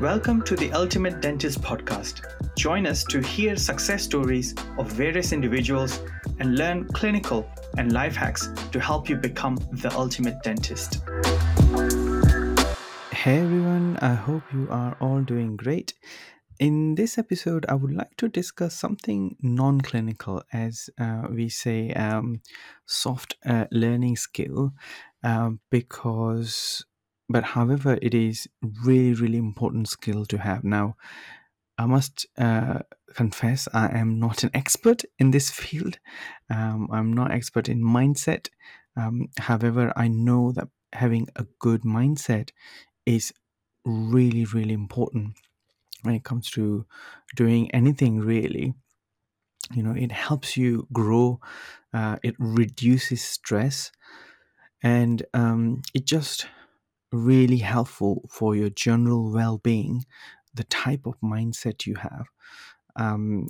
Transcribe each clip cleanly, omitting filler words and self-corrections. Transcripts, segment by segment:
Welcome to the Ultimate Dentist Podcast. Join us to hear success stories of various individuals and learn clinical and life hacks to help you become the ultimate dentist. Hey everyone, I hope you are all doing great. In this episode, I would like to discuss something non-clinical, as we say, soft learning skill, however, it is really, really important skill to have. Now, I must confess, I am not an expert in this field. I'm not expert in mindset. However, I know that having a good mindset is really, really important when it comes to doing anything, really. You know, it helps you grow. It reduces stress. And it just really helpful for your general well-being, the type of mindset you have.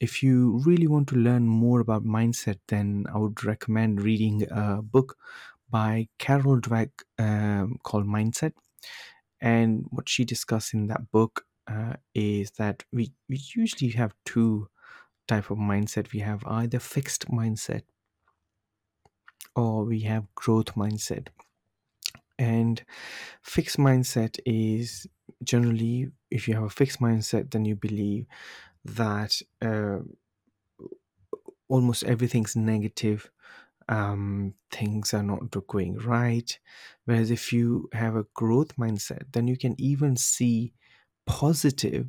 If you really want to learn more about mindset, then I would recommend reading a book by Carol Dweck called Mindset. And what she discussed in that book is that we usually have two types of mindset. We have either fixed mindset or we have growth mindset. And fixed mindset is generally, if you have a fixed mindset, then you believe that almost everything's negative, things are not going right. Whereas if you have a growth mindset, then you can even see positive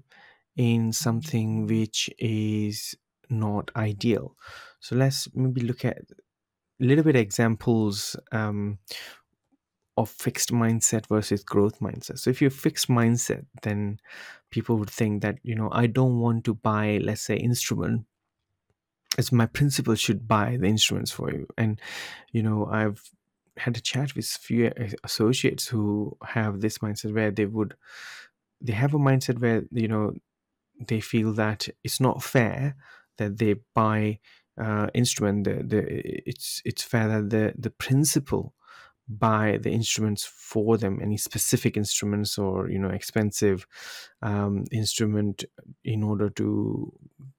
in something which is not ideal. So let's maybe look at a little bit of examples of fixed mindset versus growth mindset. So if you're fixed mindset, then people would think that, you know, I don't want to buy, let's say, instrument. It's my principal should buy the instruments for you. And, you know, I've had a chat with few associates who have this mindset where they have a mindset where, you know, they feel that it's not fair that they buy instrument. It's fair that the principal buy the instruments for them, any specific instruments or, you know, expensive instrument in order to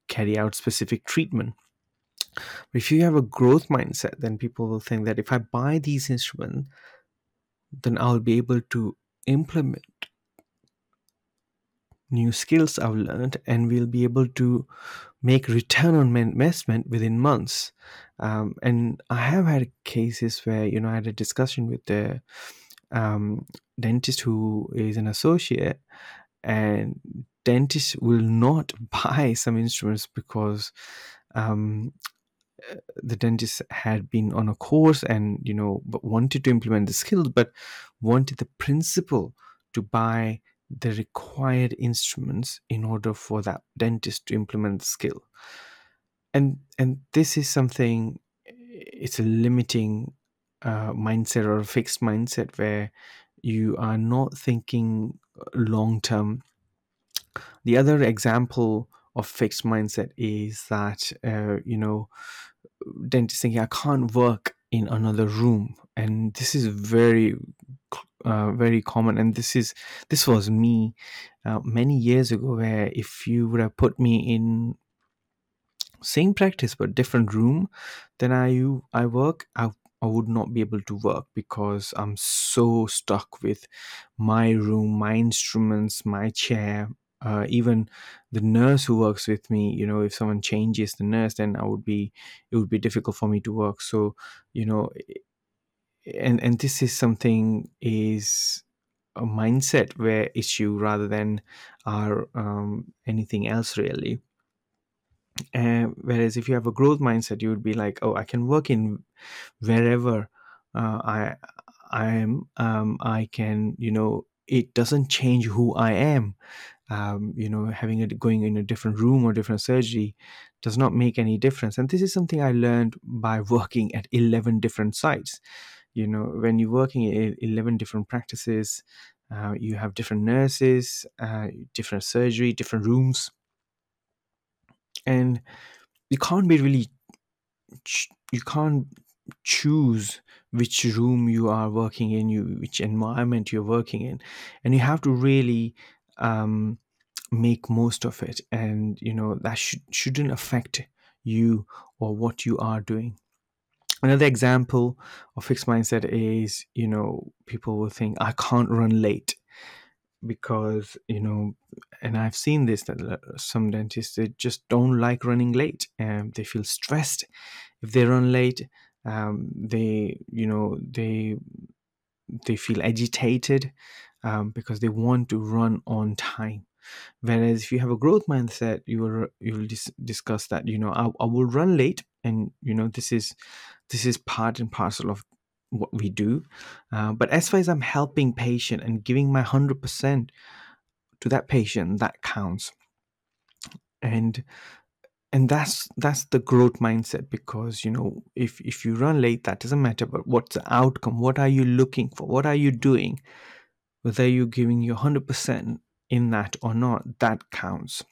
carry out specific treatment. But if you have a growth mindset, then people will think that if I buy these instruments, then I'll be able to implement new skills I've learned and we'll be able to make return on investment within months. And I have had cases where, you know, I had a discussion with the dentist who is an associate, and dentists will not buy some instruments because the dentist had been on a course and, you know, but wanted to implement the skills, but wanted the principal to buy the required instruments in order for that dentist to implement the skill. And this is something, it's a limiting mindset or a fixed mindset where you are not thinking long term. The other example of fixed mindset is that, you know, dentists thinking, I can't work in another room. And this is very common, and this was me many years ago, where if you would have put me in same practice but different room, then I would not be able to work because I'm so stuck with my room, my instruments, my chair. Even the nurse who works with me, you know, if someone changes the nurse, then it would be difficult for me to work. So, you know, And this is something, is a mindset where issue rather than our anything else, really. Whereas if you have a growth mindset, you would be like, oh, I can work in wherever I am. I can, you know, it doesn't change who I am. You know, going in a different room or different surgery does not make any difference. And this is something I learned by working at 11 different sites. You know, when you're working in 11 different practices, you have different nurses, different surgery, different rooms. And you can't choose which room you are working in, which environment you're working in. And you have to really make most of it. And, you know, that shouldn't affect you or what you are doing. Another example of fixed mindset is, you know, people will think, I can't run late because, you know, and I've seen this, that some dentists, they just don't like running late, and they feel stressed if they run late. They feel agitated because they want to run on time. Whereas if you have a growth mindset, you'll discuss that, you know, I will run late, and, you know, this is part and parcel of what we do. But as far as I'm helping patient and giving my 100% to that patient, that counts. And that's the growth mindset, because, you know, if you run late, that doesn't matter. But what's the outcome? What are you looking for? What are you doing? Whether you're giving your 100% in that or not, that counts.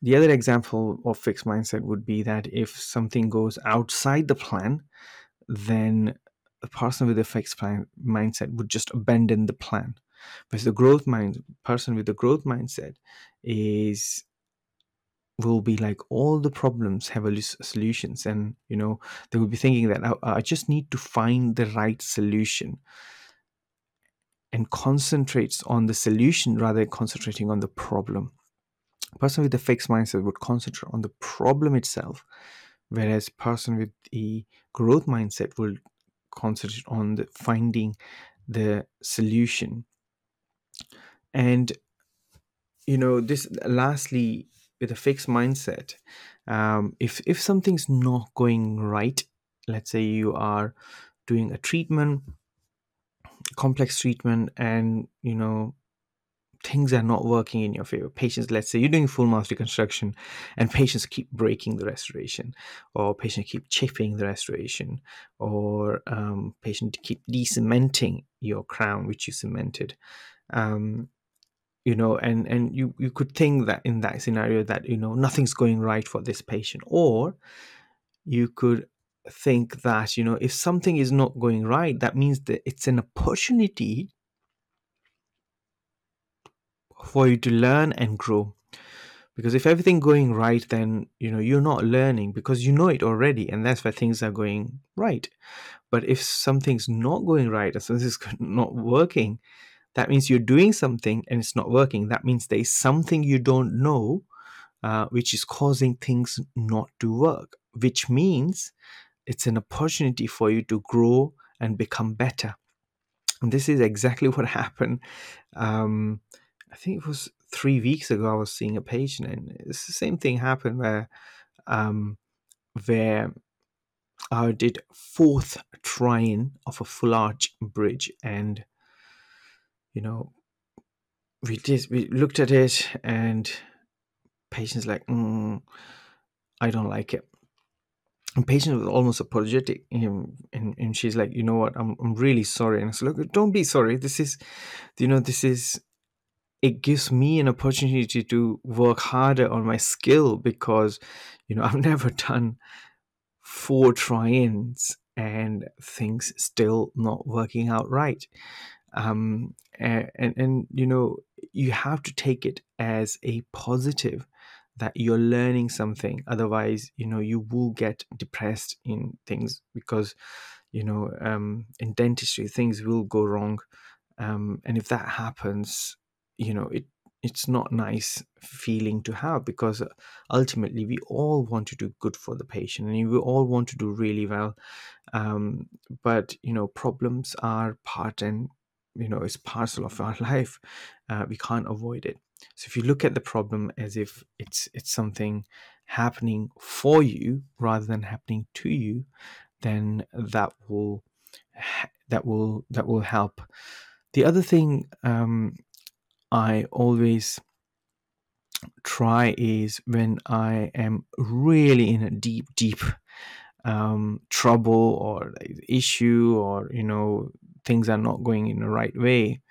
The other example of fixed mindset would be that if something goes outside the plan, then a person with a fixed mindset would just abandon the plan. But the person with the growth mindset will be like, all the problems have solutions, and, you know, they will be thinking that I just need to find the right solution, and concentrates on the solution rather than concentrating on the problem. A person with a fixed mindset would concentrate on the problem itself, whereas a person with the growth mindset will concentrate on finding the solution. And, you know, this lastly, with a fixed mindset, if something's not going right, let's say you are doing a treatment, complex treatment, and, you know, things are not working in your favor. Patients, let's say you're doing full mouth reconstruction and patients keep breaking the restoration, or patients keep chipping the restoration, or patient keep de-cementing your crown, which you cemented. You know, and you could think that in that scenario that, you know, nothing's going right for this patient. Or you could think that, you know, if something is not going right, that means that it's an opportunity for you to learn and grow. Because if everything going right, then, you know, you're not learning because you know it already, and that's why things are going right. But if something's not going right, and something's not working, that means you're doing something and it's not working. That means there is something you don't know, which is causing things not to work, which means it's an opportunity for you to grow and become better. And this is exactly what happened. I think it was 3 weeks ago, I was seeing a patient, and it's the same thing happened where I did fourth try-in of a full arch bridge, and, you know, we looked at it, and patient's like, I don't like it. And patient was almost apologetic, and she's like, you know what, I'm really sorry. And I said, look, don't be sorry. It gives me an opportunity to work harder on my skill, because, you know, I've never done 4 try-ins and things still not working out right. And you know, you have to take it as a positive that you're learning something. Otherwise, you know, you will get depressed in things, because, you know, in dentistry, things will go wrong. And if that happens, you know, it's not nice feeling to have, because ultimately we all want to do good for the patient, and we all want to do really well. But, you know, problems are part and, you know, it's parcel of our life. We can't avoid it. So if you look at the problem as if it's something happening for you rather than happening to you, then that will help. The other thing I always try is, when I am really in a deep trouble or issue, or, you know, things are not going in the right way,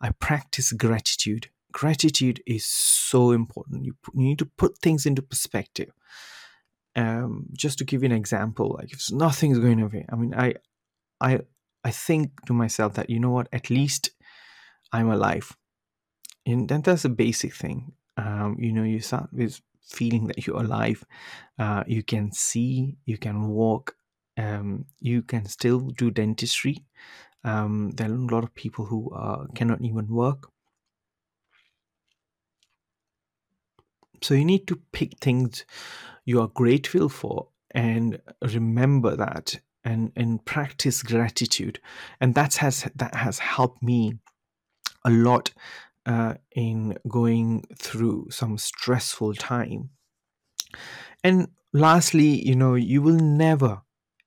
I practice gratitude. Gratitude is so important. You need to put things into perspective. Just to give you an example, like if nothing's going away, I mean, I think to myself that, you know what, at least I'm alive. And that's a basic thing. You start with feeling that you're alive. You can see, you can walk, you can still do dentistry. There are a lot of people who cannot even work. So you need to pick things you are grateful for and remember that and practice gratitude. And that has helped me a lot in going through some stressful time. And lastly, you will never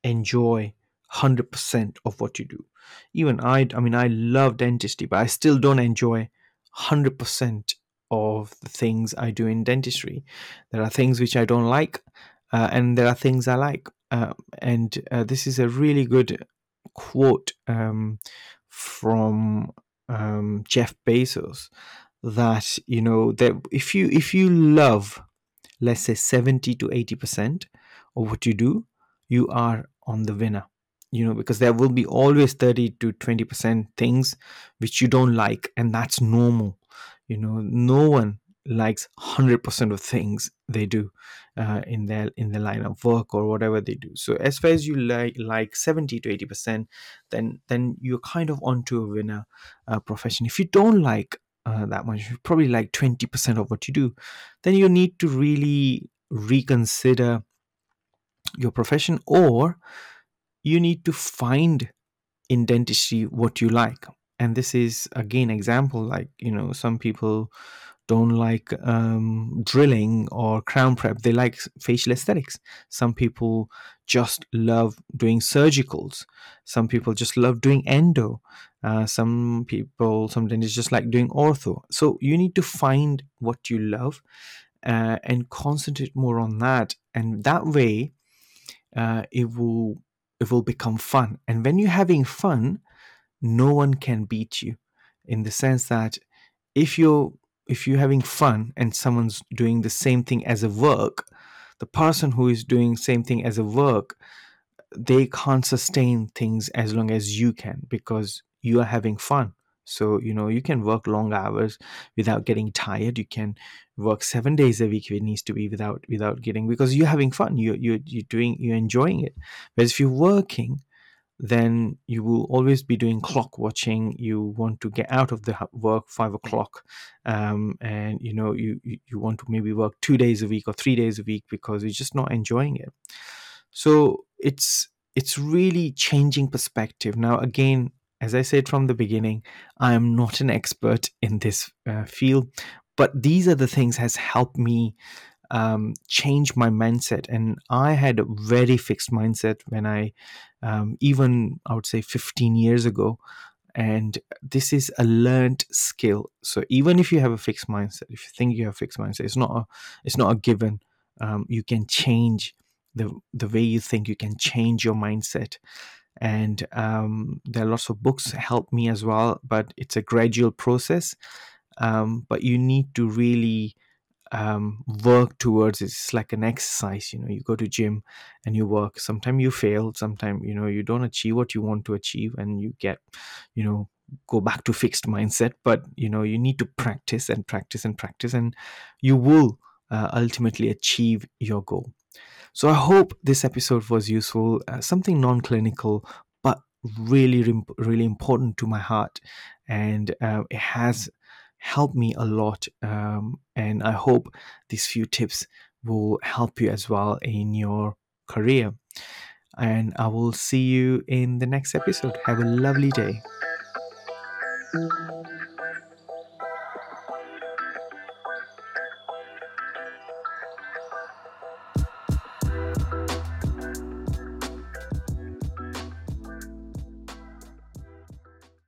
enjoy 100% of what you do. Even I love dentistry, but I still don't enjoy 100% of the things I do in dentistry. There are things which I don't like, and there are things I like. This is a really good quote from Jeff Bezos, that that if you love, let's say 70% to 80% of what you do, you are on the winner. Because there will be always 30 to 20% things which you don't like, and that's normal. No one likes 100% of things they do in their line of work or whatever they do. So as far as you like 70 to 80%, then you're kind of onto a winner profession. If you don't like that much, you probably like 20% of what you do, then you need to really reconsider your profession, or you need to find in dentistry what you like. And this is again example, some people don't like drilling or crown prep. They like facial aesthetics. Some people just love doing surgicals. Some people just love doing endo. Some dentists just like doing ortho. So you need to find what you love and concentrate more on that. And that way it will become fun. And when you're having fun, no one can beat you, in the sense that if you're having fun and someone's doing the same thing as a work, the person who is doing same thing as a work, they can't sustain things as long as you can, because you are having fun. So, you can work long hours without getting tired. You can work 7 days a week if it needs to be without getting, because you're having fun. You're enjoying it. Whereas if you're working, then you will always be doing clock watching. You want to get out of the work 5 o'clock, and you want to maybe work 2 days a week or 3 days a week because you're just not enjoying it. So it's really changing perspective. Now, again, as I said from the beginning, I am not an expert in this field, but these are the things has helped me change my mindset. And I had a very fixed mindset when I would say 15 years ago. And this is a learned skill. So even if you have a fixed mindset, if you think you have a fixed mindset, it's not a given. You can change the way you think. You can change your mindset. And there are lots of books help me as well, but it's a gradual process. But you need to really work towards it. It's like an exercise. You go to gym and you work. Sometimes you fail. Sometimes you don't achieve what you want to achieve, and you get go back to fixed mindset. But you need to practice and practice and practice, and you will ultimately achieve your goal. So I hope this episode was useful, something non-clinical, but really, really important to my heart. And it has helped me a lot. And I hope these few tips will help you as well in your career. And I will see you in the next episode. Have a lovely day.